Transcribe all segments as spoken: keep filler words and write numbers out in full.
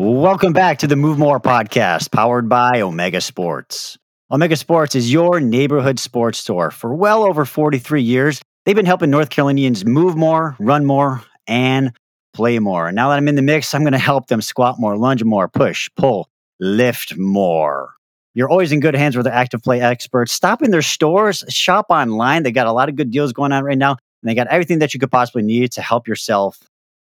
Welcome back to the Move More Podcast, powered by Omega Sports. Omega Sports is your neighborhood sports store. For well over forty-three years, they've been helping North Carolinians move more, run more, and play more. And now that I'm in the mix, I'm going to help them squat more, lunge more, push, pull, lift more. You're always in good hands with the active play experts. Stop in their stores, shop online. They got a lot of good deals going on right now, and they got everything that you could possibly need to help yourself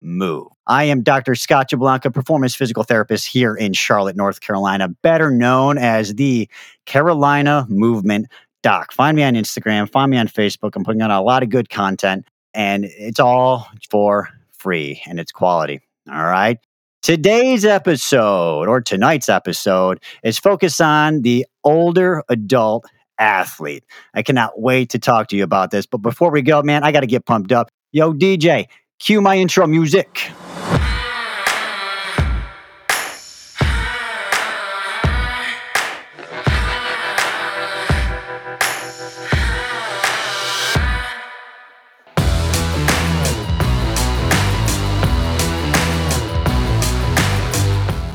move. I am Doctor Scott Jablonka, performance physical therapist here in Charlotte, North Carolina, better known as the Carolina Movement Doc. Find me on Instagram, find me on Facebook. I'm putting out a lot of good content, and it's all for free and it's quality. All right. Today's episode, or tonight's episode, is focused on the older adult athlete. I cannot wait to talk to you about this, but before we go, man, I got to get pumped up. Yo, D J, cue my intro music.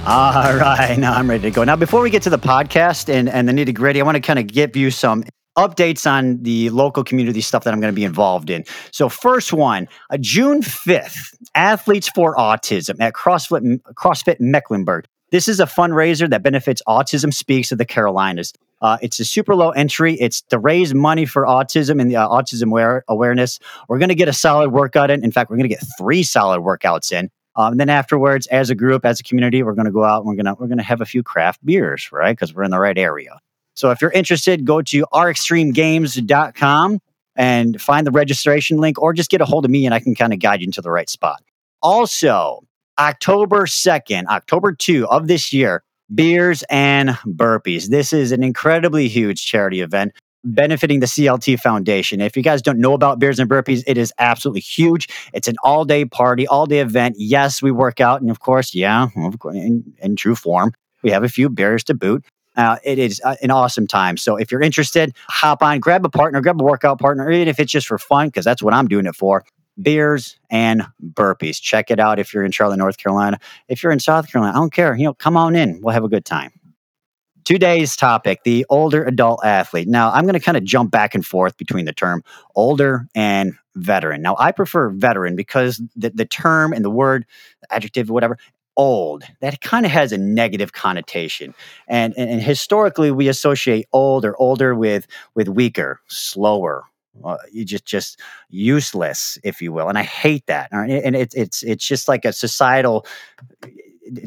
All right, now I'm ready to go. Now, before we get to the podcast and, and the nitty-gritty, I want to kind of give you some updates on the local community stuff that I'm going to be involved in. So first one, uh, June fifth, Athletes for Autism at CrossFit, CrossFit Mecklenburg. This is a fundraiser that benefits Autism Speaks of the Carolinas. Uh, it's a super low entry. It's to raise money for autism and the uh, autism aware, awareness. We're going to get a solid workout in. In fact, we're going to get three solid workouts in. Um, and then afterwards, as a group, as a community, we're going to go out and we're going to we're going to have a few craft beers, right? Because we're in the right area. So if you're interested, go to r extreme games dot com and find the registration link, or just get a hold of me and I can kind of guide you into the right spot. Also, October second, October second of this year, Beers and Burpees. This is an incredibly huge charity event benefiting the C L T Foundation. If you guys don't know about Beers and Burpees, it is absolutely huge. It's an all-day party, all-day event. Yes, we work out, and of course, yeah, in, in true form, we have a few beers to boot. Uh, it is uh, an awesome time. So if you're interested, hop on, grab a partner, grab a workout partner, even if it's just for fun, because that's what I'm doing it for. Beers and Burpees. Check it out if you're in Charlotte, North Carolina. If you're in South Carolina, I don't care. You know, come on in. We'll have a good time. Today's topic, the older adult athlete. Now, I'm going to kind of jump back and forth between the term older and veteran. Now, I prefer veteran because the, the term and the word, adjective, whatever, old, that kind of has a negative connotation. And, and, and historically, we associate old or older with with weaker, slower, uh, you just just useless, if you will. And I hate that. All right? And it, it's it's just like a societal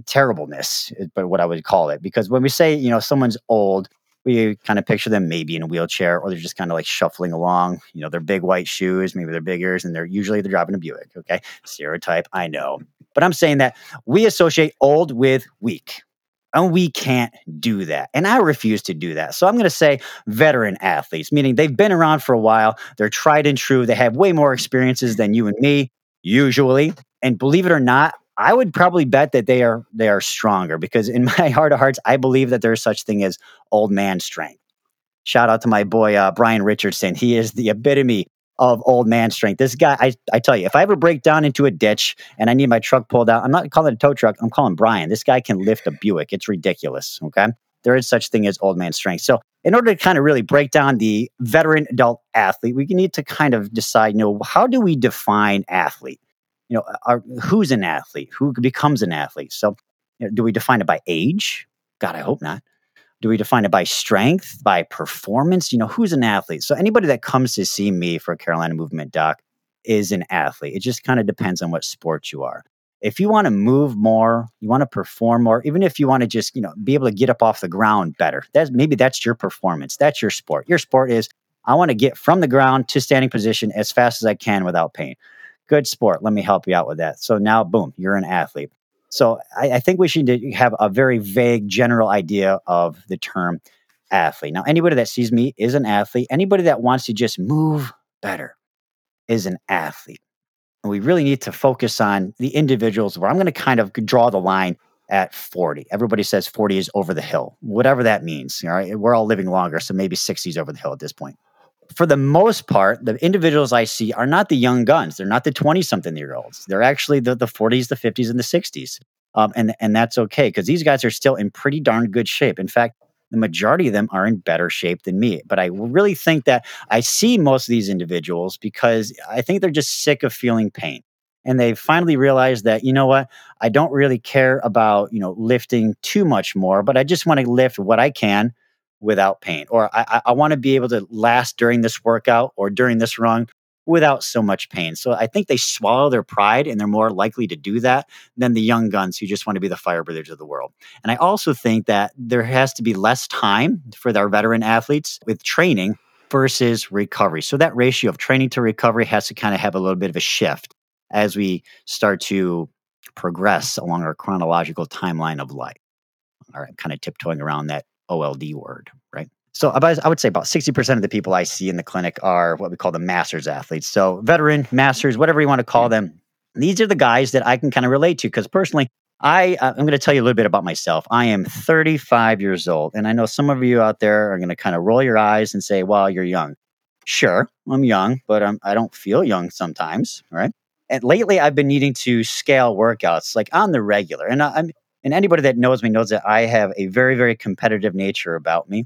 terribleness, but what I would call it. Because when we say, you know, someone's old, we kind of picture them maybe in a wheelchair, or they're just kind of like shuffling along, you know, their big white shoes, maybe their big ears, and they're usually they're driving a Buick, okay? Stereotype, I know. But I'm saying that we associate old with weak, and we can't do that. And I refuse to do that. So I'm going to say veteran athletes, meaning they've been around for a while, they're tried and true, they have way more experiences than you and me, usually. And believe it or not, I would probably bet that they are they are stronger, because in my heart of hearts, I believe that there is such thing as old man strength. Shout out to my boy, uh, Brian Richardson. He is the epitome of old man strength. This guy, I, I tell you, if I ever break down into a ditch and I need my truck pulled out, I'm not calling it a tow truck. I'm calling Brian. This guy can lift a Buick. It's ridiculous, okay? There is such thing as old man strength. So in order to kind of really break down the veteran adult athlete, we need to kind of decide, you know, how do we define athlete? You know, are, who's an athlete? Who becomes an athlete? So, you know, do we define it by age? God, I hope not. Do we define it by strength, by performance? You know, who's an athlete? So anybody that comes to see me for a Carolina Movement Doc is an athlete. It just kind of depends on what sport you are. If you want to move more, you want to perform more, even if you want to just, you know, be able to get up off the ground better, that's maybe that's your performance. That's your sport. Your sport is, I want to get from the ground to standing position as fast as I can without pain. Good sport. Let me help you out with that. So now, boom, you're an athlete. So I, I think we should have a very vague general idea of the term athlete. Now, anybody that sees me is an athlete. Anybody that wants to just move better is an athlete. And we really need to focus on the individuals, where I'm going to kind of draw the line at forty. Everybody says forty is over the hill, whatever that means. All right. We're all living longer. So maybe sixty is over the hill at this point. For the most part, the individuals I see are not the young guns. They're not the twenty-something-year-olds. They're actually the, the forties, the fifties, and the sixties. Um, and, and that's okay, because these guys are still in pretty darn good shape. In fact, the majority of them are in better shape than me. But I really think that I see most of these individuals because I think they're just sick of feeling pain. And they finally realized that, you know what, I don't really care about, you know, lifting too much more, but I just want to lift what I can without pain. Or I, I want to be able to last during this workout or during this run without so much pain. So I think they swallow their pride and they're more likely to do that than the young guns who just want to be the fire breathers of the world. And I also think that there has to be less time for our veteran athletes with training versus recovery. So that ratio of training to recovery has to kind of have a little bit of a shift as we start to progress along our chronological timeline of life. All right, kind of tiptoeing around that O L D word, right? So about, I would say about sixty percent of the people I see in the clinic are what we call the masters athletes. So veteran, masters, whatever you want to call them. These are the guys that I can kind of relate to because personally, I, uh, I'm going to tell you a little bit about myself. I am thirty-five years old, and I know some of you out there are going to kind of roll your eyes and say, well, you're young. Sure, I'm young, but I'm, I don't feel young sometimes, right? And lately, I've been needing to scale workouts like on the regular. And I'm, and anybody that knows me knows that I have a very, very competitive nature about me.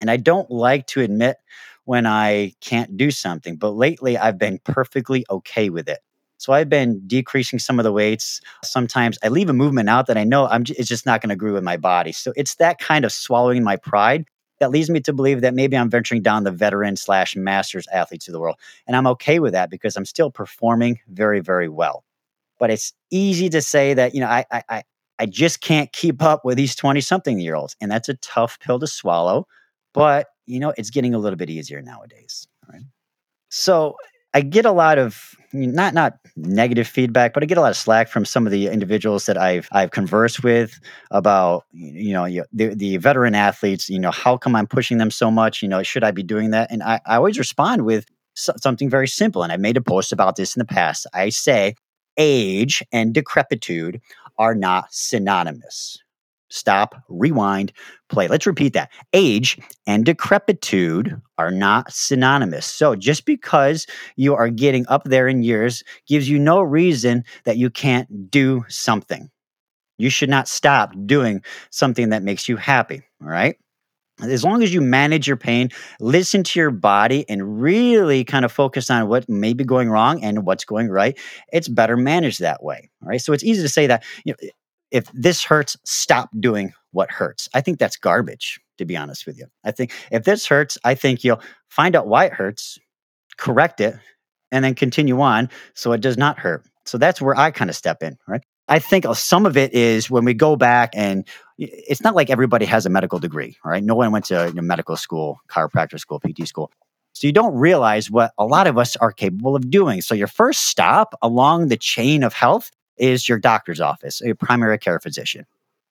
And I don't like to admit when I can't do something, but lately I've been perfectly okay with it. So I've been decreasing some of the weights. Sometimes I leave a movement out that I know I'm j- it's just not going to agree with my body. So it's that kind of swallowing my pride that leads me to believe that maybe I'm venturing down the veteran slash masters athletes of the world. And I'm okay with that because I'm still performing very, very well. But it's easy to say that, you know, I I I just can't keep up with these twenty-something-year-olds. And that's a tough pill to swallow. But, you know, it's getting a little bit easier nowadays. All right. So I get a lot of, not not negative feedback, but I get a lot of slack from some of the individuals that I've I've conversed with about, you know, the, the veteran athletes, you know, how come I'm pushing them so much? You know, should I be doing that? And I, I always respond with so, something very simple. And I made a post about this in the past. I say age and decrepitude are not synonymous. Stop, rewind, play. Let's repeat that. Age and decrepitude are not synonymous. So just because you are getting up there in years gives you no reason that you can't do something. You should not stop doing something that makes you happy, all right? As long as you manage your pain, listen to your body, and really kind of focus on what may be going wrong and what's going right, it's better managed that way, all right? So it's easy to say that, you know, if this hurts, stop doing what hurts. I think that's garbage, to be honest with you. I think if this hurts, I think you'll find out why it hurts, correct it, and then continue on so it does not hurt. So that's where I kind of step in, right? I think some of it is when we go back, and it's not like everybody has a medical degree, right? No one went to, you know, medical school, chiropractor school, P T school. So you don't realize what a lot of us are capable of doing. So your first stop along the chain of health is your doctor's office, a primary care physician.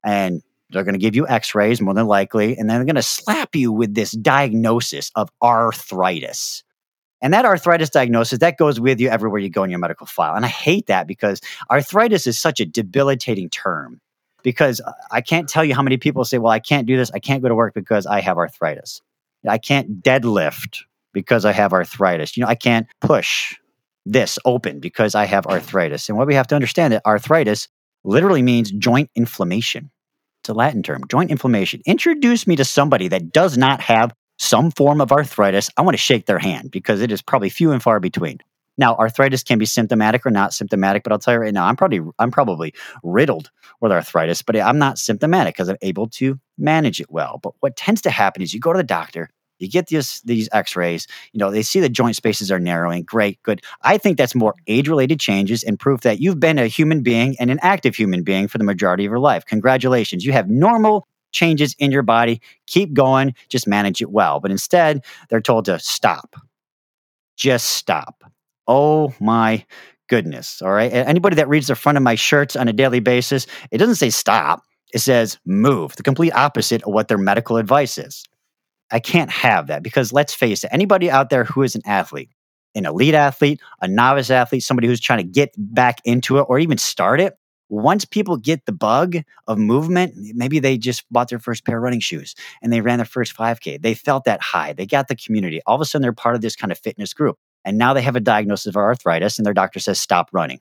And they're going to give you x-rays more than likely, and then they're going to slap you with this diagnosis of arthritis. And that arthritis diagnosis, that goes with you everywhere you go in your medical file. And I hate that because arthritis is such a debilitating term, because I can't tell you how many people say, well, I can't do this. I can't go to work because I have arthritis. I can't deadlift because I have arthritis. You know, I can't push this open because I have arthritis. And what we have to understand that arthritis literally means joint inflammation. It's a Latin term, joint inflammation. Introduce me to somebody that does not have some form of arthritis. I want to shake their hand because it is probably few and far between. Now, arthritis can be symptomatic or not symptomatic, but I'll tell you right now, I'm probably I'm probably riddled with arthritis, but I'm not symptomatic because I'm able to manage it well. But what tends to happen is you go to the doctor, you get these, these x-rays, you know, they see the joint spaces are narrowing. Great, good. I think that's more age-related changes and proof that you've been a human being and an active human being for the majority of your life. Congratulations. You have normal changes in your body. Keep going. Just manage it well. But instead, they're told to stop. Just stop. Oh my goodness. All right. Anybody that reads the front of my shirts on a daily basis, it doesn't say stop. It says move, the complete opposite of what their medical advice is. I can't have that because let's face it, anybody out there who is an athlete, an elite athlete, a novice athlete, somebody who's trying to get back into it or even start it, once people get the bug of movement, maybe they just bought their first pair of running shoes and they ran their first five K. They felt that high. They got the community. All of a sudden, they're part of this kind of fitness group. And now they have a diagnosis of arthritis and their doctor says, stop running.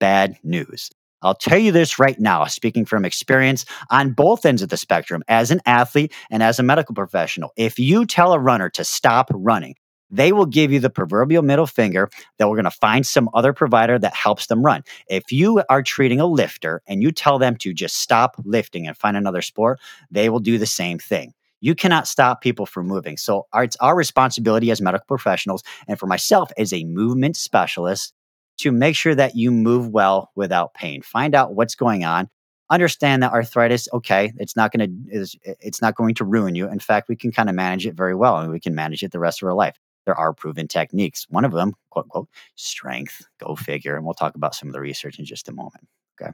Bad news. I'll tell you this right now, speaking from experience on both ends of the spectrum, as an athlete and as a medical professional, if you tell a runner to stop running, they will give you the proverbial middle finger that we're going to find some other provider that helps them run. If you are treating a lifter and you tell them to just stop lifting and find another sport, they will do the same thing. You cannot stop people from moving. So our, it's our responsibility as medical professionals and for myself as a movement specialist to make sure that you move well without pain. Find out what's going on. Understand that arthritis, okay, it's not going to it's not going to ruin you. In fact, we can kind of manage it very well, and we can manage it the rest of our life. There are proven techniques. One of them, quote, unquote, strength, go figure. And we'll talk about some of the research in just a moment, okay?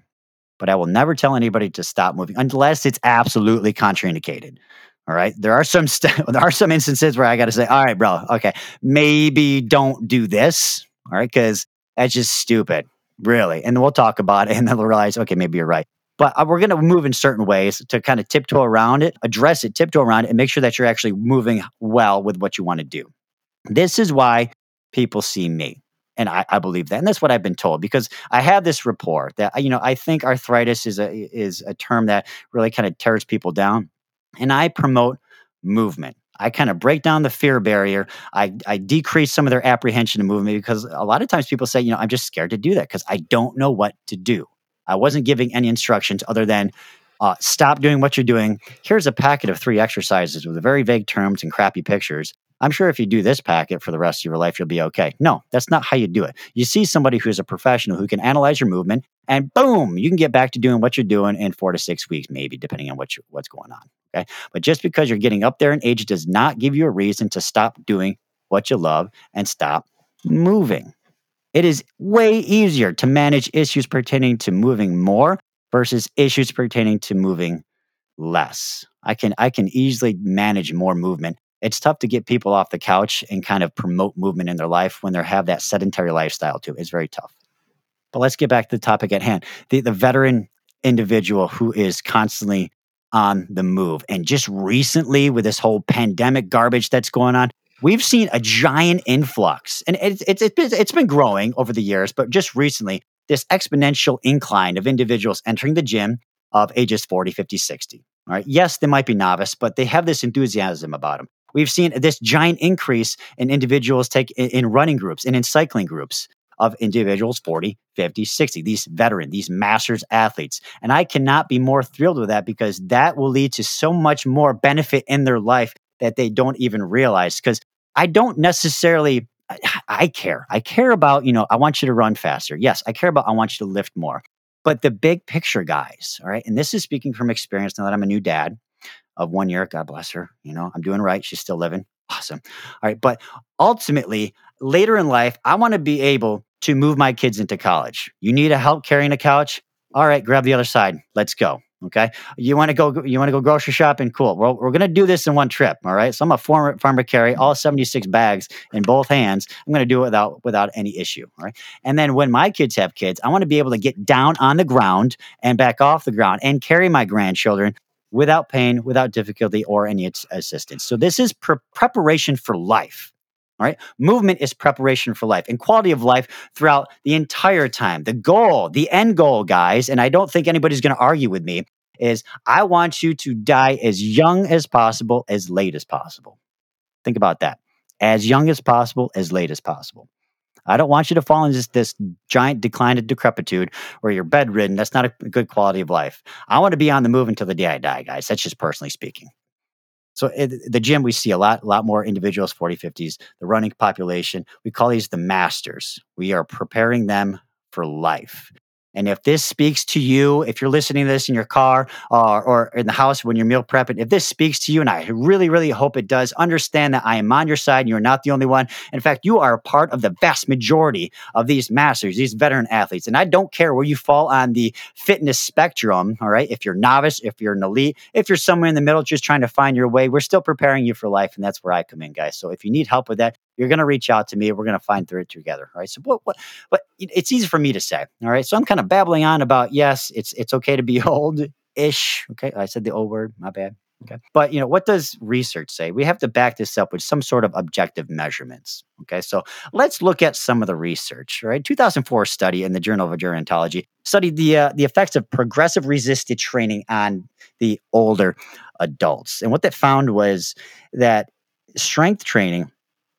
But I will never tell anybody to stop moving unless it's absolutely contraindicated. All right. There are some st- there are some instances where I got to say, all right, bro, okay, maybe don't do this. All right. Because that's just stupid, really. And we'll talk about it and then we'll realize, okay, maybe you're right. But we're going to move in certain ways to kind of tiptoe around it, address it, tiptoe around it, and make sure that you're actually moving well with what you want to do. This is why people see me. And I, I believe that. And that's what I've been told, because I have this rapport that, you know, I think arthritis is a, is a term that really kind of tears people down. And I promote movement. I kind of break down the fear barrier. I, I decrease some of their apprehension to movement, because a lot of times people say, you know, I'm just scared to do that because I don't know what to do. I wasn't giving any instructions other than uh, stop doing what you're doing. Here's a packet of three exercises with very vague terms and crappy pictures. I'm sure if you do this packet for the rest of your life, you'll be okay. No, that's not how you do it. You see somebody who's a professional who can analyze your movement, and boom, you can get back to doing what you're doing in four to six weeks, maybe, depending on what you, what's going on. Okay, but just because you're getting up there in age does not give you a reason to stop doing what you love and stop moving. It is way easier to manage issues pertaining to moving more versus issues pertaining to moving less. I can I can easily manage more movement. It's tough to get people off the couch and kind of promote movement in their life when they have that sedentary lifestyle too. It's very tough. But let's get back to the topic at hand. The, the veteran individual who is constantly on the move. And just recently with this whole pandemic garbage that's going on, we've seen a giant influx. And it's, it's, it's been growing over the years, but just recently, this exponential incline of individuals entering the gym of ages forty, fifty, sixty. All right. Yes, they might be novice, but they have this enthusiasm about them. We've seen this giant increase in individuals take in running groups and in cycling groups of individuals forty, fifty, sixty, these veteran, these masters athletes. And I cannot be more thrilled with that, because that will lead to so much more benefit in their life that they don't even realize. Because I don't necessarily, I, I care. I care about, you know, I want you to run faster. Yes, I care about, I want you to lift more. But the big picture, guys, all right? And this is speaking from experience now that I'm a new dad of one year. God bless her. You know, I'm doing right. She's still living. Awesome. All right. But ultimately, later in life, I want to be able to move my kids into college. You need a help carrying a couch? All right, grab the other side. Let's go. Okay. You want to go, you want to go grocery shopping? Cool. Well, we're going to do this in one trip. All right. So I'm a former farmer, carry all seventy-six bags in both hands. I'm going to do it without, without any issue. All right. And then when my kids have kids, I want to be able to get down on the ground and back off the ground and carry my grandchildren without pain, without difficulty, or any assistance. So this is pre- preparation for life, all right? Movement is preparation for life and quality of life throughout the entire time. The goal, the end goal, guys, and I don't think anybody's going to argue with me, is I want you to die as young as possible, as late as possible. Think about that. As young as possible, as late as possible. I don't want you to fall into this, this giant decline of decrepitude where you're bedridden. That's not a good quality of life. I want to be on the move until the day I die, guys. That's just personally speaking. So it, the gym, we see a lot, a lot more individuals, forty, fifties, the running population. We call these the masters. We are preparing them for life. And if this speaks to you, if you're listening to this in your car or, or in the house when you're meal prepping, if this speaks to you, and I really, really hope it does, understand that I am on your side and you're not the only one. In fact, you are a part of the vast majority of these masters, these veteran athletes. And I don't care where you fall on the fitness spectrum, all right? If you're novice, if you're an elite, if you're somewhere in the middle just trying to find your way, we're still preparing you for life. And that's where I come in, guys. So if you need help with that, you're going to reach out to me. We're going to find through it together. All right. So what, what, what, it's easy for me to say. All right. So I'm kind of babbling on about, yes, it's, it's okay to be old ish. Okay. I said the old word, my bad. Okay. But, you know, what does research say? We have to back this up with some sort of objective measurements. Okay. So let's look at some of the research, right? two thousand four study in the Journal of Gerontology studied the uh, the effects of progressive resisted training on the older adults. And what they found was that strength training,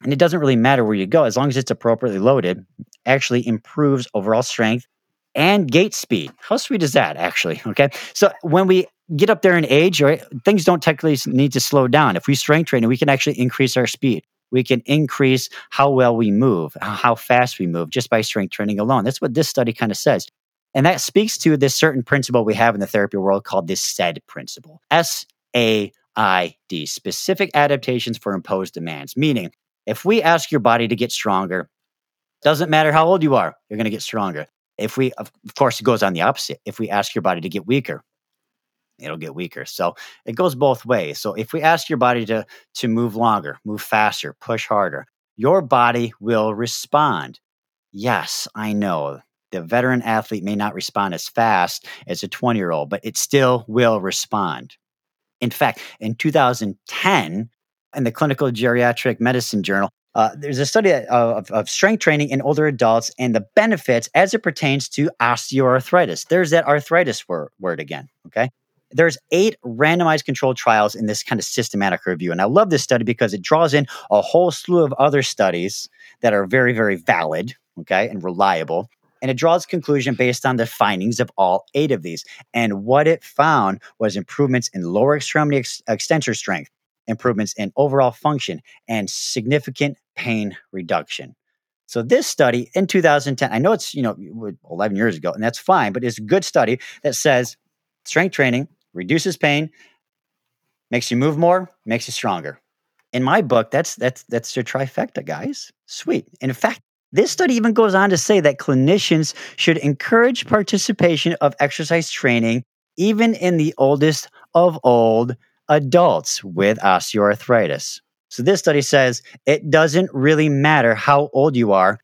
and it doesn't really matter where you go, as long as it's appropriately loaded, actually improves overall strength and gait speed. How sweet is that, actually? Okay. So when we get up there in age, right, things don't technically need to slow down. If we strength train, we can actually increase our speed. We can increase how well we move, how fast we move just by strength training alone. That's what this study kind of says. And that speaks to this certain principle we have in the therapy world called this SAID principle, S A I D, specific adaptations for imposed demands. Meaning, if we ask your body to get stronger, doesn't matter how old you are, you're going to get stronger. If we, of course, it goes on the opposite. If we ask your body to get weaker, it'll get weaker. So it goes both ways. So if we ask your body to, to move longer, move faster, push harder, your body will respond. Yes, I know the veteran athlete may not respond as fast as a twenty-year-old, but it still will respond. In fact, in two thousand ten, in the Clinical Geriatric Medicine Journal, Uh, there's a study of, of strength training in older adults and the benefits as it pertains to osteoarthritis. There's that arthritis word, word again, okay? There's eight randomized controlled trials in this kind of systematic review. And I love this study because it draws in a whole slew of other studies that are very, very valid, okay, and reliable. And it draws conclusion based on the findings of all eight of these. And what it found was improvements in lower extremity ex- extensor strength, improvements in overall function, and significant pain reduction. So this study in two thousand ten, I know it's, you know, eleven years ago, and that's fine, but it's a good study that says strength training reduces pain, makes you move more, makes you stronger. In my book, that's that's that's your trifecta, guys. Sweet. And in fact, this study even goes on to say that clinicians should encourage participation of exercise training, even in the oldest of old adults with osteoarthritis. So this study says it doesn't really matter how old you are,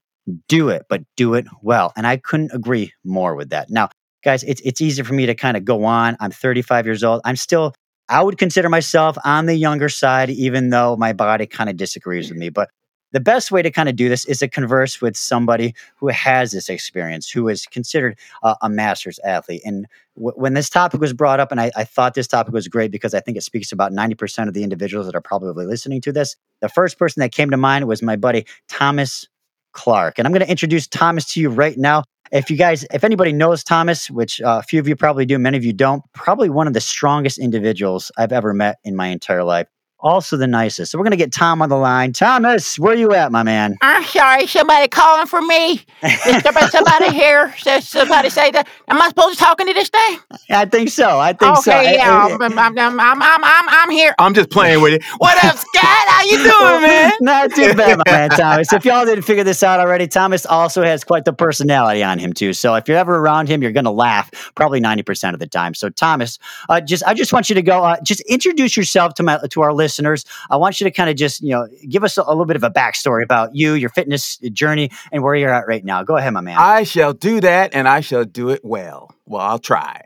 do it, but do it well. And I couldn't agree more with that. Now, guys, it's it's easy for me to kind of go on. I'm thirty-five years old. I'm still, I would consider myself on the younger side, even though my body kind of disagrees with me. But the best way to kind of do this is to converse with somebody who has this experience, who is considered uh, a master's athlete. And w- when this topic was brought up, and I, I thought this topic was great because I think it speaks about ninety percent of the individuals that are probably listening to this, the first person that came to mind was my buddy, Thomas Clark. And I'm going to introduce Thomas to you right now. If you guys, if anybody knows Thomas, which uh, a few of you probably do, many of you don't, probably one of the strongest individuals I've ever met in my entire life. Also the nicest. So we're going to get Tom on the line. Thomas, where you at, my man? I'm sorry. Somebody calling for me. Is there somebody here? Somebody say that. Am I supposed to be talking to this thing? I think so. I think okay, so. Okay, yeah. I, I, I'm, I'm, I'm, I'm, I'm, I'm here. I'm just playing with it. What up, Scott? How you doing, man? Not too bad, my man, Thomas. If y'all didn't figure this out already, Thomas also has quite the personality on him, too. So if you're ever around him, you're going to laugh probably ninety percent of the time. So, Thomas, uh, just I just want you to go, uh, just introduce yourself to my to our listeners. Listeners, I want you to kind of just, you know, give us a, a little bit of a backstory about you, your fitness journey, and where you're at right now. Go ahead, my man. I shall do that, and I shall do it well. Well, I'll try.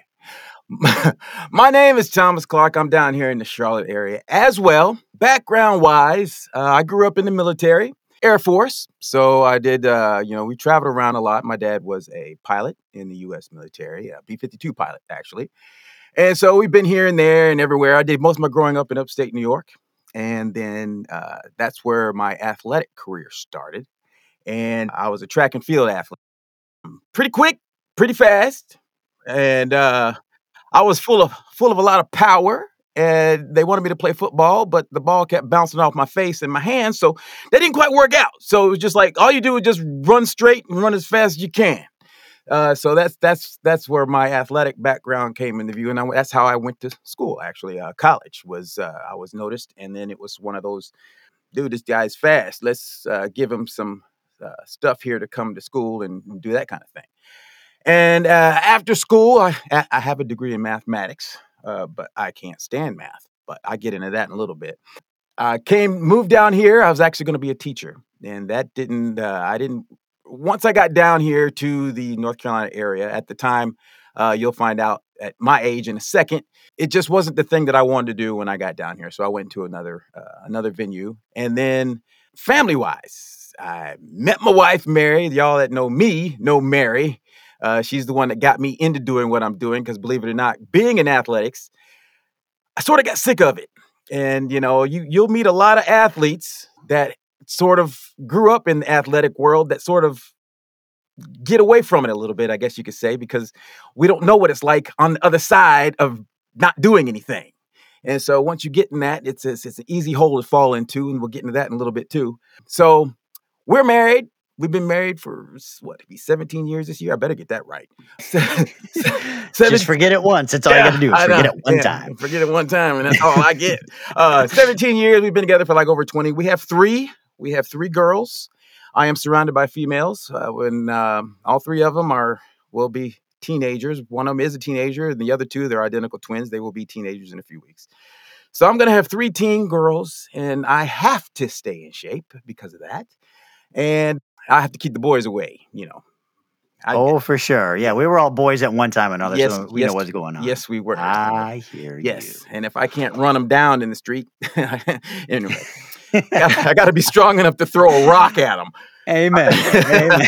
My name is Thomas Clark. I'm down here in the Charlotte area as well. Background-wise, uh, I grew up in the military, Air Force. So I did, uh, you know, we traveled around a lot. My dad was a pilot in the U S military, a B fifty-two pilot, actually. And so we've been here and there and everywhere. I did most of my growing up in upstate New York. And then uh, that's where my athletic career started. And I was a track and field athlete. Pretty quick, pretty fast. And uh, I was full of full of a lot of power. And they wanted me to play football, but the ball kept bouncing off my face and my hands. So that didn't quite work out. So it was just like, all you do is just run straight and run as fast as you can. Uh, so that's that's that's where my athletic background came into view, and I, that's how I went to school. Actually, uh, college was uh, I was noticed, and then it was one of those, dude, this guy's fast. Let's uh, give him some uh, stuff here to come to school and, and do that kind of thing. And uh, after school, I, I have a degree in mathematics, uh, but I can't stand math. But I get into that in a little bit. I came moved down here. I was actually going to be a teacher, and that didn't uh, I didn't. Once I got down here to the North Carolina area, at the time, uh, you'll find out at my age in a second. It just wasn't the thing that I wanted to do when I got down here. So I went to another uh, another venue. And then family-wise, I met my wife, Mary. Y'all that know me know Mary. Uh, she's the one that got me into doing what I'm doing because, believe it or not, being in athletics, I sort of got sick of it. And, you know, you, you'll meet a lot of athletes that sort of grew up in the athletic world that sort of get away from it a little bit, I guess you could say, because we don't know what it's like on the other side of not doing anything. And so once you get in that, it's, it's, it's an easy hole to fall into, and we'll get into that in a little bit too. So we're married. We've been married for, what, it'd be seventeen years this year? I better get that right. Just forget it once. That's all yeah, you got to do is forget it one yeah. time. Forget it one time, and that's all I get. Uh, seventeen years. We've been together for like over twenty. We have three. We have three girls. I am surrounded by females. Uh, when uh, all three of them are will be teenagers. One of them is a teenager, and the other two, they're identical twins. They will be teenagers in a few weeks. So I'm going to have three teen girls, and I have to stay in shape because of that. And I have to keep the boys away, you know. I, oh, for sure. Yeah, we were all boys at one time or another, yes, so we yes, know what's going on. Yes, we were. I hear yes. you. Yes, and if I can't run them down in the street, anyway, I got to be strong enough to throw a rock at them. Amen. Amen.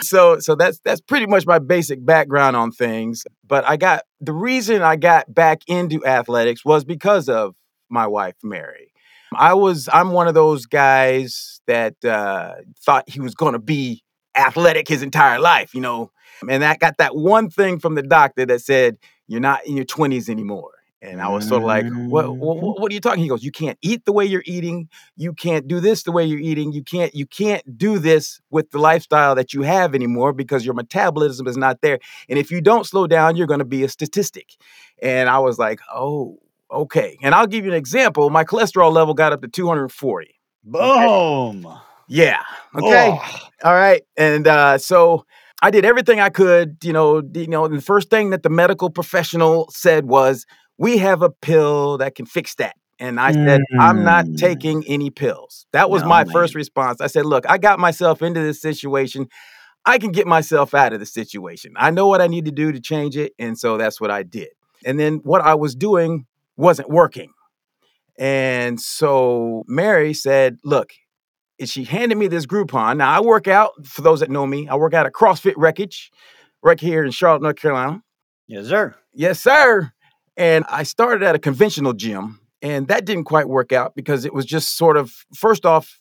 so, so that's that's pretty much my basic background on things. But I got the reason I got back into athletics was because of my wife, Mary. I was, I'm one of those guys that uh, thought he was going to be athletic his entire life, you know, and I got that one thing from the doctor that said, you're not in your twenties anymore. And I was sort of like, what, what, what are you talking? He goes, you can't eat the way you're eating. You can't do this the way you're eating. You can't, you can't do this with the lifestyle that you have anymore because your metabolism is not there. And if you don't slow down, you're going to be a statistic. And I was like, oh, okay. And I'll give you an example. My cholesterol level got up to two hundred forty. Boom. Okay. Yeah. Okay. Oh. All right. And uh, so I did everything I could, you know, you know, and the first thing that the medical professional said was, we have a pill that can fix that. And I said, mm. I'm not taking any pills. That was no, my man. first response. I said, look, I got myself into this situation. I can get myself out of the situation. I know what I need to do to change it. And so that's what I did. And then what I was doing wasn't working. And so Mary said, look, and she handed me this Groupon. Now I work out, for those that know me, I work out at CrossFit Wreckage right here in Charlotte, North Carolina. Yes, sir. Yes, sir. And I started at a conventional gym, and that didn't quite work out because it was just sort of, first off,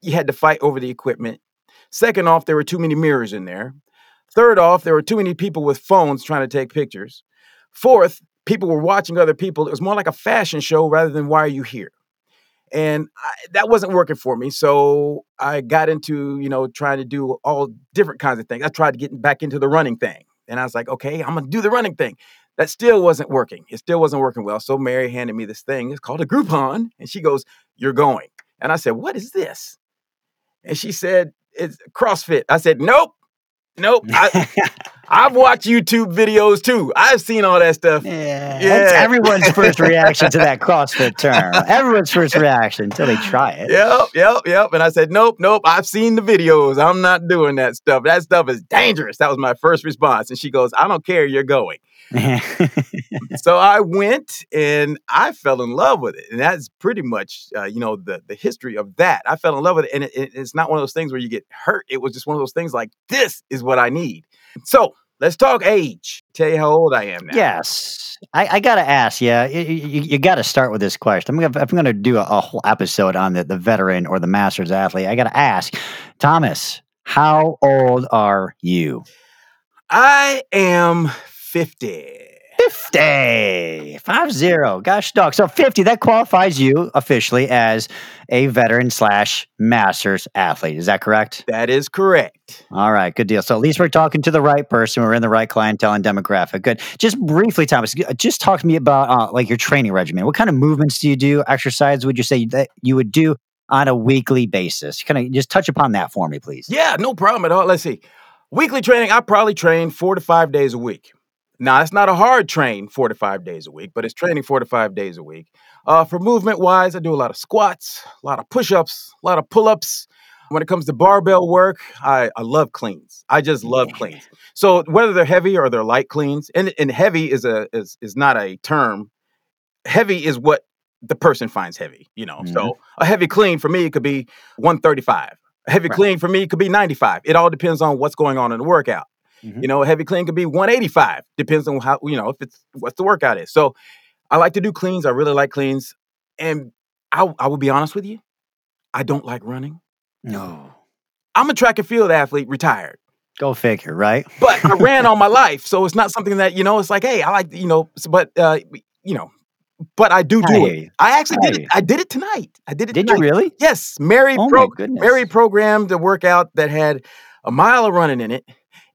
you had to fight over the equipment. Second off, there were too many mirrors in there. Third off, there were too many people with phones trying to take pictures. Fourth, people were watching other people. It was more like a fashion show rather than why are you here? And I, that wasn't working for me. So I got into, you know, trying to do all different kinds of things. I tried to get back into the running thing. And I was like, okay, I'm going to do the running thing. That still wasn't working. It still wasn't working well. So Mary handed me this thing. It's called a Groupon. And she goes, you're going. And I said, what is this? And she said, it's CrossFit. I said, nope. Nope. I, I've watched YouTube videos too. I've seen all that stuff. Yeah, yeah. That's everyone's first reaction to that CrossFit term. Everyone's first reaction until they try it. Yep, yep, yep. And I said, nope, nope. I've seen the videos. I'm not doing that stuff. That stuff is dangerous. That was my first response. And she goes, I don't care. You're going. So I went and I fell in love with it. And that's pretty much, uh, you know, the, the history of that. I fell in love with it. And it, it, it's not one of those things where you get hurt. It was just one of those things like, this is what I need. So let's talk age. Tell you how old I am now. Yes. I, I got to ask you, you, you, you got to start with this question. I'm going to I'm gonna do a, a whole episode on the, the veteran or the master's athlete. I got to ask, Thomas, how old are you? I am fifty. fifty. Five zero. Gosh, dog. So fifty, that qualifies you officially as a veteran slash master's athlete. Is that correct? That is correct. All right. Good deal. So at least we're talking to the right person. We're in the right clientele and demographic. Good. Just briefly, Thomas, just talk to me about uh, like your training regimen. What kind of movements do you do? Exercise would you say that you would do on a weekly basis? Can I just touch upon that for me, please? Yeah, no problem at all. Let's see. Weekly training, I probably train four to five days a week. Now, it's not a hard train four to five days a week, but it's training four to five days a week. Uh, for movement-wise, I do a lot of squats, a lot of push-ups, a lot of pull-ups, When it comes to barbell work, I, I love cleans. I just love yeah. cleans. So whether they're heavy or they're light cleans, and, and heavy is a is, is not a term. Heavy is what the person finds heavy, you know. Mm-hmm. So a heavy clean for me, it could be one thirty-five. A heavy right. clean for me, it could be ninety-five. It all depends on what's going on in the workout. Mm-hmm. You know, a heavy clean could be one eighty-five. Depends on how, you know, if it's what the workout is. So I like to do cleans. I really like cleans. And I, I will be honest with you. I don't like running. No. I'm a track and field athlete, retired. Go figure, right? But I ran all my life. So it's not something that, you know, it's like, hey, I like, you know, but, uh, you know, but I do I do it. You. I actually I did it. I did it tonight. I did it Did tonight. you really? Yes. Mary, oh pro- Mary programmed a workout that had a mile of running in it.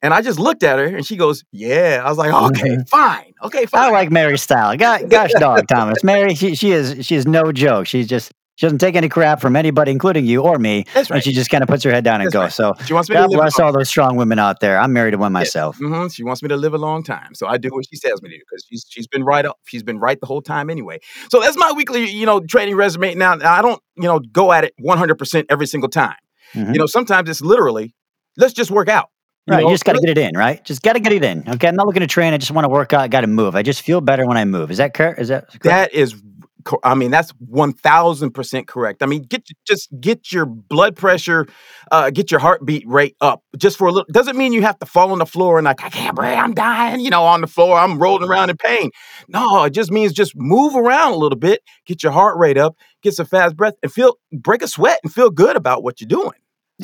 And I just looked at her and she goes, yeah. I was like, okay, mm-hmm. fine. Okay, fine. I like Mary's style. God, gosh dog, Thomas. Mary, she, she is she is no joke. She's just, she doesn't take any crap from anybody, including you or me. That's right. And she just kind of puts her head down and That's goes. Right. So she wants me God to bless all those strong women out there. I'm married to one myself. Yeah. Mm-hmm. She wants me to live a long time. So I do what she says me to do because she's, she's been right up. She's been right the whole time anyway. So that's my weekly, you know, training resume. Now, I don't, you know, go at it one hundred percent every single time. Mm-hmm. You know, sometimes it's literally, let's just work out. You right, know, you just got to get it in, right? Just got to get it in. Okay, I'm not looking to train. I just want to work out. I got to move. I just feel better when I move. Is that correct? Is that correct? That is, I mean, that's one thousand percent correct. I mean, get just get your blood pressure, uh, get your heartbeat rate up just for a little. Doesn't mean you have to fall on the floor and like, I can't breathe, I'm dying, you know, on the floor, I'm rolling around in pain. No, it just means just move around a little bit, get your heart rate up, get some fast breath and feel, break a sweat and feel good about what you're doing.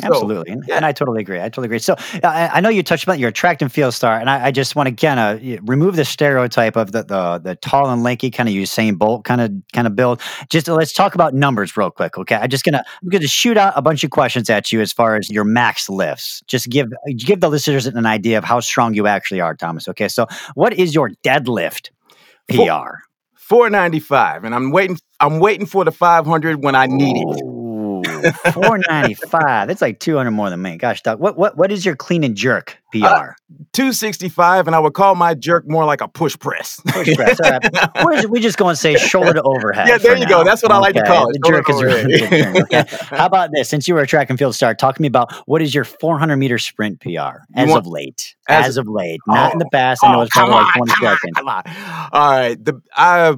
Absolutely. So, and, yeah. and I totally agree. I totally agree. So I, I know you touched about your track and field star, and I, I just want to kind of remove the stereotype of the the, the tall and lanky kind of Usain Bolt kind of kind of build. Just let's talk about numbers real quick, okay? I'm just gonna I'm gonna shoot out a bunch of questions at you as far as your max lifts. Just give give the listeners an idea of how strong you actually are, Thomas. Okay, so what is your deadlift P R? Four, four ninety-five, and I'm waiting. I'm waiting for the five hundred when I need it. Oh. four ninety-five. That's like two hundred more than me. Gosh, Doc. What what what is your clean and jerk P R? Uh, two sixty-five, and I would call my jerk more like a push press. Push press. All right. We're just, we just going to say shoulder to overhead. Yeah, there you now. go. That's what okay. I like to call it. The jerk is really term, okay? How about this? Since you were a track and field star, talk to me about what is your four hundred meter sprint P R as want, of late? As, as of late, oh, not in the past. Oh, I know it's probably on, like twenty seconds. Come on. All right, the I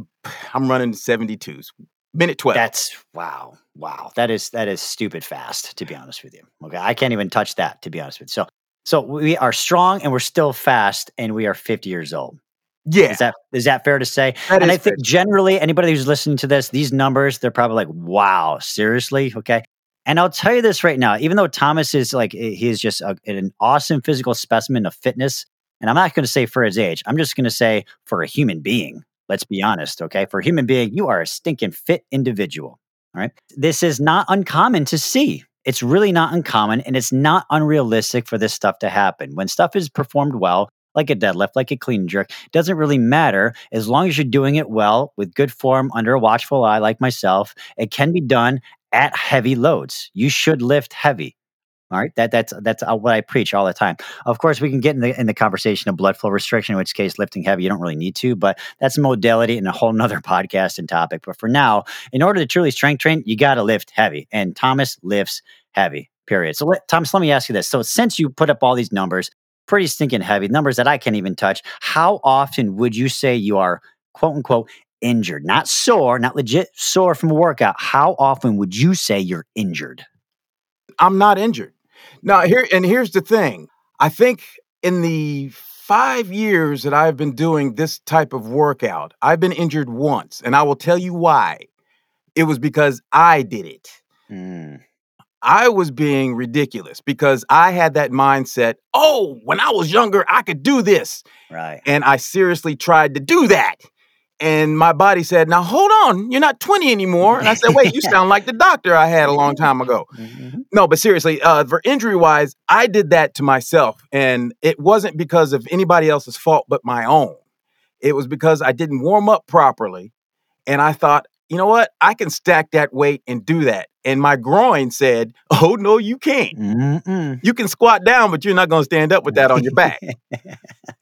I'm running seventy-twos. Minute twelve. That's wow. Wow. That is, that is stupid fast, to be honest with you. Okay. I can't even touch that, to be honest with you. So, so we are strong and we're still fast and we are fifty years old. Yeah. Is that, is that fair to say? That and I think generally anybody who's listening to this, these numbers, they're probably like, wow, seriously. Okay. And I'll tell you this right now, even though Thomas is like, he is just a, an awesome physical specimen of fitness. And I'm not going to say for his age, I'm just going to say for a human being, let's be honest. Okay. For a human being, you are a stinking fit individual. All right. This is not uncommon to see. It's really not uncommon, and it's not unrealistic for this stuff to happen. When stuff is performed well, like a deadlift, like a clean jerk, it doesn't really matter. As long as you're doing it well with good form under a watchful eye like myself, it can be done at heavy loads. You should lift heavy. All right. That that's that's what I preach all the time. Of course, we can get in the in the conversation of blood flow restriction, in which case lifting heavy, you don't really need to, but that's a modality and a whole nother podcast and topic. But for now, in order to truly strength train, you got to lift heavy. And Thomas lifts heavy, period. So let, Thomas, let me ask you this. So since you put up all these numbers, pretty stinking heavy, numbers that I can't even touch, how often would you say you are, quote unquote, injured? Not sore, not legit sore from a workout. How often would you say you're injured? I'm not injured. Now, here and here's the thing. I think in the five years that I've been doing this type of workout, I've been injured once, and I will tell you why. It was because I did it. Mm. I was being ridiculous because I had that mindset, oh, when I was younger, I could do this. Right. And I seriously tried to do that. And my body said, now, hold on, you're not twenty anymore. And I said, wait, you sound like the doctor I had a long time ago. Mm-hmm. No, but seriously, uh, for injury-wise, I did that to myself. And it wasn't because of anybody else's fault but my own. It was because I didn't warm up properly. And I thought, you know what? I can stack that weight and do that. And my groin said, oh, no, you can't. Mm-mm. You can squat down, but you're not going to stand up with that on your back.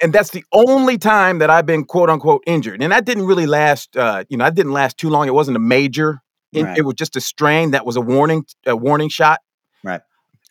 And that's the only time that I've been, quote unquote, injured. And that didn't really last, uh, you know, that didn't last too long. It wasn't a major. It, right. it was just a strain that was a warning, a warning shot. Right.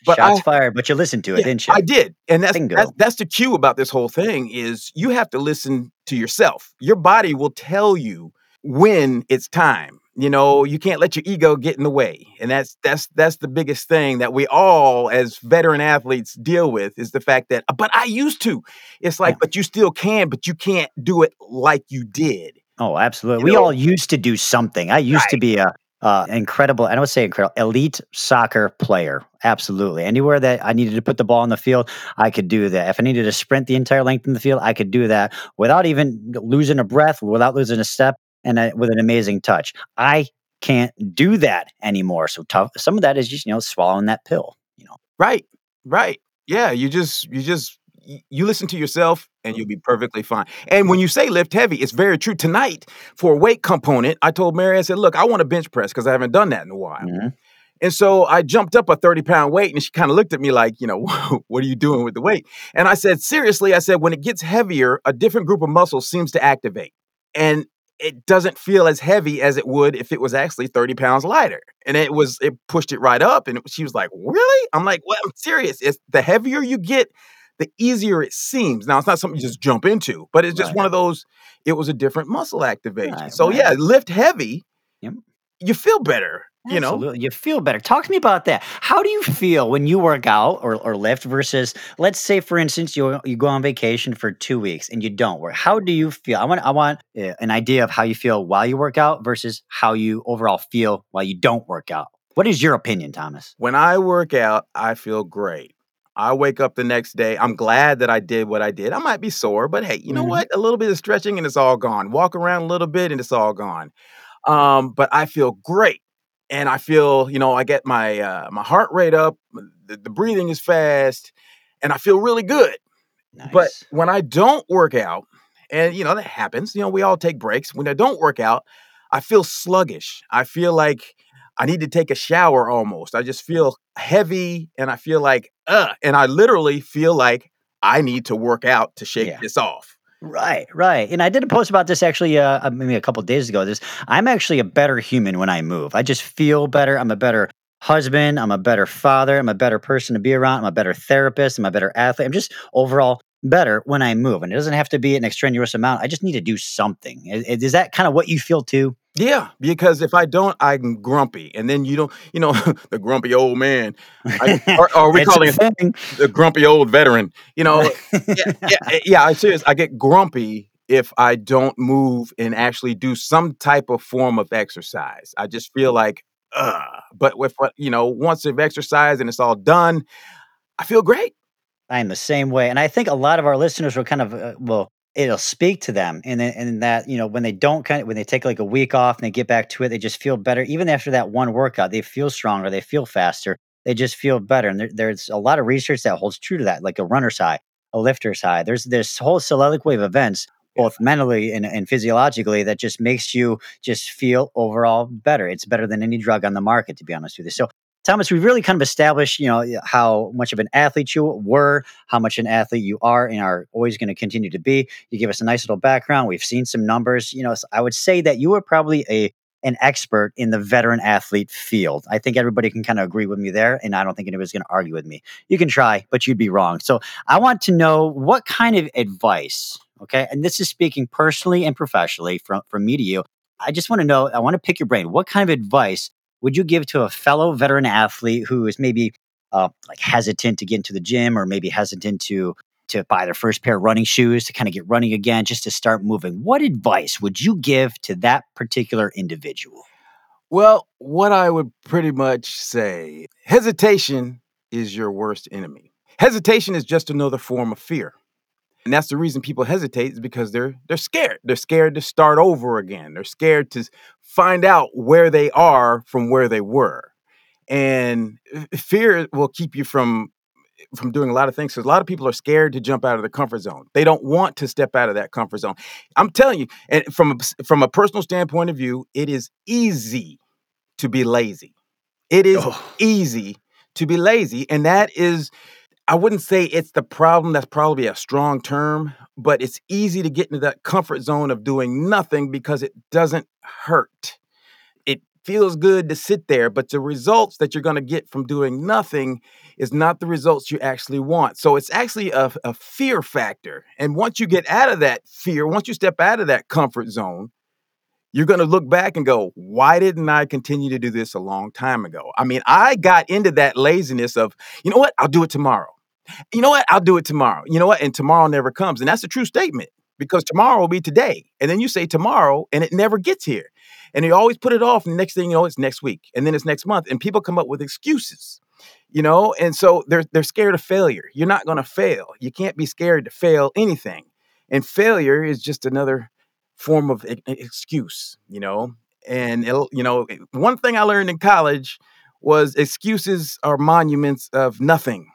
But Shots I, fired, but you listened to it, yeah, didn't you? I did. And that's, that's that's the cue about this whole thing is you have to listen to yourself. Your body will tell you when it's time. You know, you can't let your ego get in the way. And that's that's that's the biggest thing that we all as veteran athletes deal with is the fact that, but I used to. It's like, yeah. But you still can, but you can't do it like you did. Oh, absolutely. You we know? all used to do something. I used right. to be a Uh, incredible, I don't say incredible, elite soccer player. Absolutely. Anywhere that I needed to put the ball on the field, I could do that. If I needed to sprint the entire length in the field, I could do that without even losing a breath, without losing a step, and I, with an amazing touch. I can't do that anymore. So tough. Some of that is just, you know, swallowing that pill, you know? Right, right. Yeah. You just, you just, you listen to yourself and you'll be perfectly fine. And when you say lift heavy, it's very true. Tonight, for a weight component, I told Mary, I said, look, I want to bench press because I haven't done that in a while. Mm-hmm. And so I jumped up a thirty-pound weight and she kind of looked at me like, you know, what are you doing with the weight? And I said, seriously, I said, when it gets heavier, a different group of muscles seems to activate. And it doesn't feel as heavy as it would if it was actually thirty pounds lighter. And it was, it pushed it right up. And it, she was like, really? I'm like, well, I'm serious. It's the heavier you get, the easier it seems. Now, it's not something you just jump into, but it's just right. one of those, it was a different muscle activation. Right, so right. yeah, lift heavy, yep. you feel better, Absolutely. you know? Absolutely, you feel better. Talk to me about that. How do you feel when you work out or, or lift versus, let's say, for instance, you you go on vacation for two weeks and you don't work. How do you feel? I want I want an idea of how you feel while you work out versus how you overall feel while you don't work out. What is your opinion, Thomas? When I work out, I feel great. I wake up the next day. I'm glad that I did what I did. I might be sore, but hey, you know mm-hmm. what? A little bit of stretching and it's all gone. Walk around a little bit and it's all gone. Um, but I feel great. And I feel, you know, I get my uh, my heart rate up. The, the breathing is fast. And I feel really good. Nice. But when I don't work out, and, you know, that happens. You know, we all take breaks. When I don't work out, I feel sluggish. I feel like I need to take a shower almost. I just feel heavy and I feel like, uh, and I literally feel like I need to work out to shake yeah. this off. Right, right. And I did a post about this actually uh, maybe a couple of days ago. This I'm actually a better human when I move. I just feel better. I'm a better husband. I'm a better father. I'm a better person to be around. I'm a better therapist. I'm a better athlete. I'm just overall better when I move. And it doesn't have to be an extraneous amount. I just need to do something. Is, is that kind of what you feel too? Yeah, because if I don't, I'm grumpy. And then you don't, you know, the grumpy old man. I, or, or we calling it the grumpy old veteran. You know, yeah, yeah, yeah, I'm serious. I get grumpy if I don't move and actually do some type of form of exercise. I just feel like, ugh. But, with, you know, once I've exercised and it's all done, I feel great. I am the same way. And I think a lot of our listeners will kind of, uh, well, it'll speak to them. And then, and that, you know, when they don't kind of, when they take like a week off and they get back to it, they just feel better. Even after that one workout, they feel stronger, they feel faster, they just feel better. And there, there's a lot of research that holds true to that, like a runner's high, a lifter's high. There's this whole soliloquy of events, both mentally and, and physiologically, that just makes you just feel overall better. It's better than any drug on the market, to be honest with you. So Thomas, we've really kind of established, you know, how much of an athlete you were, how much an athlete you are and are always going to continue to be. You give us a nice little background. We've seen some numbers. You know, I would say that you were probably a an expert in the veteran athlete field. I think everybody can kind of agree with me there, and I don't think anybody's going to argue with me. You can try, but you'd be wrong. So I want to know what kind of advice, okay, and this is speaking personally and professionally from, from me to you. I just want to know, I want to pick your brain. What kind of advice would you give to a fellow veteran athlete who is maybe uh, like hesitant to get into the gym or maybe hesitant to to buy their first pair of running shoes to kind of get running again, just to start moving? What advice would you give to that particular individual? Well, what I would pretty much say, hesitation is your worst enemy. Hesitation is just another form of fear. And that's the reason people hesitate is because they're they're scared. They're scared to start over again. They're scared to find out where they are from where they were. And fear will keep you from from doing a lot of things. Because a lot of people are scared to jump out of their comfort zone. They don't want to step out of that comfort zone. I'm telling you, and from a, from a personal standpoint of view, it is easy to be lazy. It is oh. easy to be lazy. And that is... I wouldn't say it's the problem. That's probably a strong term, but it's easy to get into that comfort zone of doing nothing because it doesn't hurt. It feels good to sit there, but the results that you're going to get from doing nothing is not the results you actually want. So it's actually a, a fear factor. And once you get out of that fear, once you step out of that comfort zone, you're going to look back and go, why didn't I continue to do this a long time ago? I mean, I got into that laziness of, you know what, I'll do it tomorrow. You know what, I'll do it tomorrow. You know what, and tomorrow never comes. And that's a true statement, because tomorrow will be today. And then you say tomorrow and it never gets here. And you always put it off. And the next thing you know, it's next week. And then it's next month. And people come up with excuses, you know, and so they're they're scared of failure. You're not going to fail. You can't be scared to fail anything. And failure is just another form of excuse, you know, and, it'll, you know, one thing I learned in college was excuses are monuments of nothing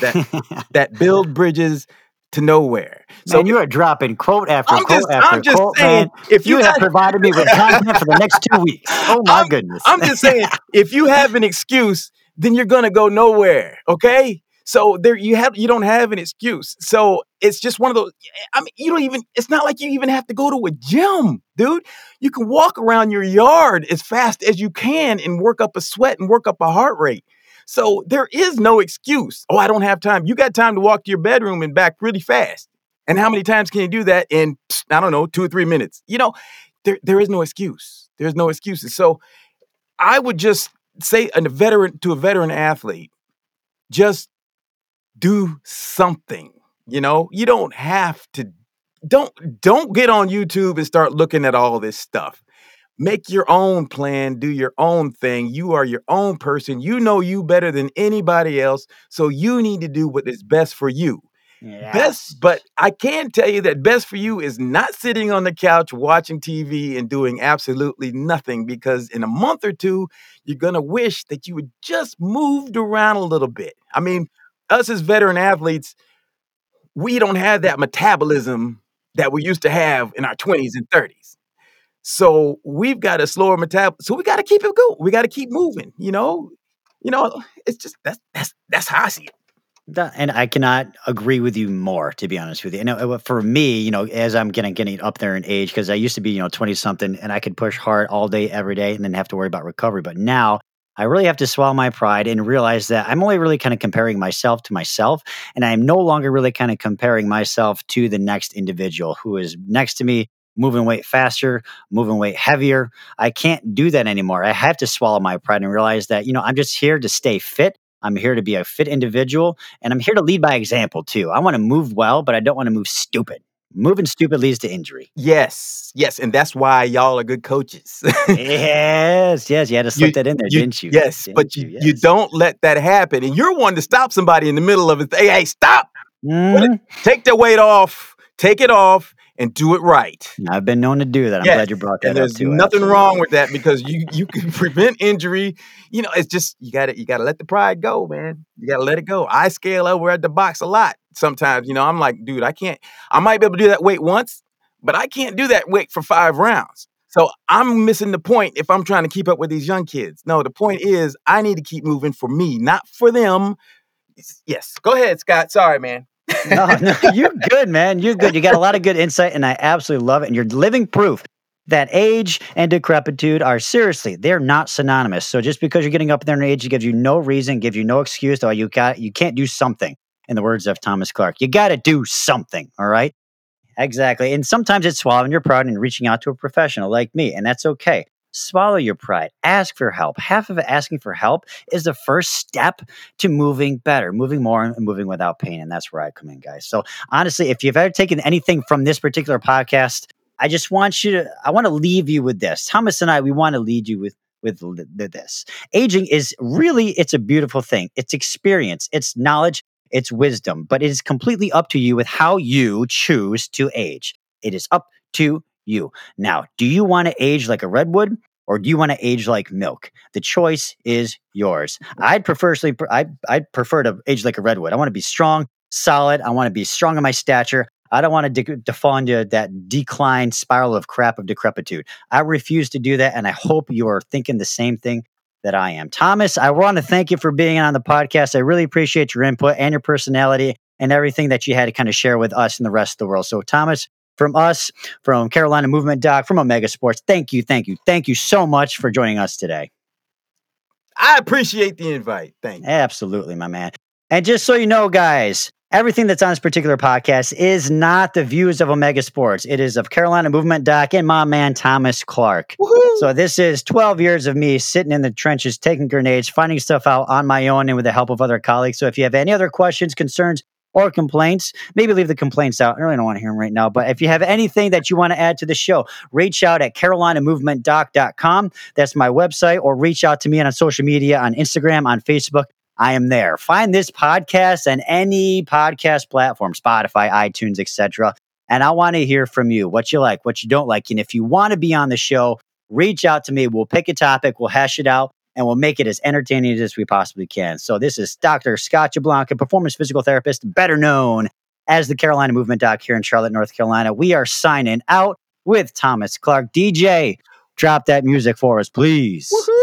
that that build bridges to nowhere. So man, you are dropping quote after I'm quote just, after I'm just quote. Saying, man, if you, you have not, provided me with content for the next two weeks. Oh my I'm, goodness. I'm just saying, if you have an excuse, then you're going to go nowhere. Okay. So there you have, you don't have an excuse. So it's just one of those, I mean, you don't even, it's not like you even have to go to a gym, dude. You can walk around your yard as fast as you can and work up a sweat and work up a heart rate. So there is no excuse. Oh, I don't have time. You got time to walk to your bedroom and back really fast. And how many times can you do that in, I don't know, two or three minutes? You know, there there is no excuse. There's no excuses. So I would just say a veteran to a veteran athlete, just do something. You know, you don't have to, don't, don't get on YouTube and start looking at all this stuff. Make your own plan, do your own thing. You are your own person. You know you better than anybody else. So you need to do what is best for you. Yeah. Best, but I can tell you that best for you is not sitting on the couch watching T V and doing absolutely nothing, because in a month or two, you're going to wish that you had just moved around a little bit. I mean, us as veteran athletes, we don't have that metabolism that we used to have in our twenties and thirties. So we've got a slower metabolism. So we got to keep it going. We got to keep moving, you know, you know, it's just, that's, that's, that's how I see it. And I cannot agree with you more, to be honest with you. And for me, you know, as I'm getting, getting up there in age, because I used to be, you know, twenty something and I could push hard all day, every day, and then have to worry about recovery. But now I really have to swallow my pride and realize that I'm only really kind of comparing myself to myself. And I'm no longer really kind of comparing myself to the next individual who is next to me, moving weight faster, moving weight heavier. I can't do that anymore. I have to swallow my pride and realize that, you know, I'm just here to stay fit. I'm here to be a fit individual, and I'm here to lead by example too. I want to move well, but I don't want to move stupid. Moving stupid leads to injury. Yes, yes. And that's why y'all are good coaches. yes, yes. You had to slip you, that in there, you, didn't you? Yes, didn't but you, yes. you don't let that happen. And you're one to stop somebody in the middle of it. Hey, hey, stop. Mm-hmm. Take their weight off. Take it off. And do it right. I've been known to do that. I'm yes. glad you brought that and there's up too. There's nothing absolutely. Wrong with that, because you you can prevent injury. You know, it's just you got to you got to let the pride go, man. You got to let it go. I scale over at the box a lot sometimes. You know, I'm like, dude, I can't. I might be able to do that weight once, but I can't do that weight for five rounds. So I'm missing the point if I'm trying to keep up with these young kids. No, the point is I need to keep moving for me, not for them. Yes, go ahead, Scott. Sorry, man. no, no, you're good, man. You're good. You got a lot of good insight, and I absolutely love it. And you're living proof that age and decrepitude are seriously, they're not synonymous. So just because you're getting up there in age, it gives you no reason, gives you no excuse. Oh, you got, you can't do something. In the words of Thomas Clark, you got to do something. All right. Exactly. And sometimes it's swallowing your pride and reaching out to a professional like me, and that's okay. Swallow your pride. Ask for help. Half of it, asking for help, is the first step to moving better, moving more, and moving without pain. And that's where I come in, guys. So honestly, if you've ever taken anything from this particular podcast, I just want you to, I want to leave you with this. Thomas and I, we want to lead you with with this. Aging is really, it's a beautiful thing. It's experience. It's knowledge. It's wisdom. But it is completely up to you with how you choose to age. It is up to you. Now, do you want to age like a redwood, or do you want to age like milk? The choice is yours. I'd prefer, I I'd prefer to age like a redwood. I want to be strong, solid. I want to be strong in my stature. I don't want to, de- to fall into that decline spiral of crap of decrepitude. I refuse to do that, and I hope you are thinking the same thing that I am. Thomas, I want to thank you for being on the podcast. I really appreciate your input and your personality and everything that you had to kind of share with us and the rest of the world. So, Thomas, from us, from Carolina Movement Doc, from Omega Sports. Thank you, thank you, thank you so much for joining us today. I appreciate the invite. Thank you. Absolutely, my man. And just so you know, guys, everything that's on this particular podcast is not the views of Omega Sports. It is of Carolina Movement Doc and my man, Thomas Clark. Woo-hoo! So this is twelve years of me sitting in the trenches, taking grenades, finding stuff out on my own and with the help of other colleagues. So if you have any other questions, concerns, or complaints, maybe leave the complaints out. I really don't want to hear them right now. But if you have anything that you want to add to the show, reach out at carolina movement doc dot com. That's my website. Or reach out to me on social media, on Instagram, on Facebook. I am there. Find this podcast and any podcast platform, Spotify, iTunes, et cetera. And I want to hear from you, what you like, what you don't like. And if you want to be on the show, reach out to me. We'll pick a topic, we'll hash it out, and we'll make it as entertaining as we possibly can. So this is Doctor Scott Jablonka, performance physical therapist, better known as the Carolina Movement Doc here in Charlotte, North Carolina. We are signing out with Thomas Clark. D J, drop that music for us, please. Woo-hoo!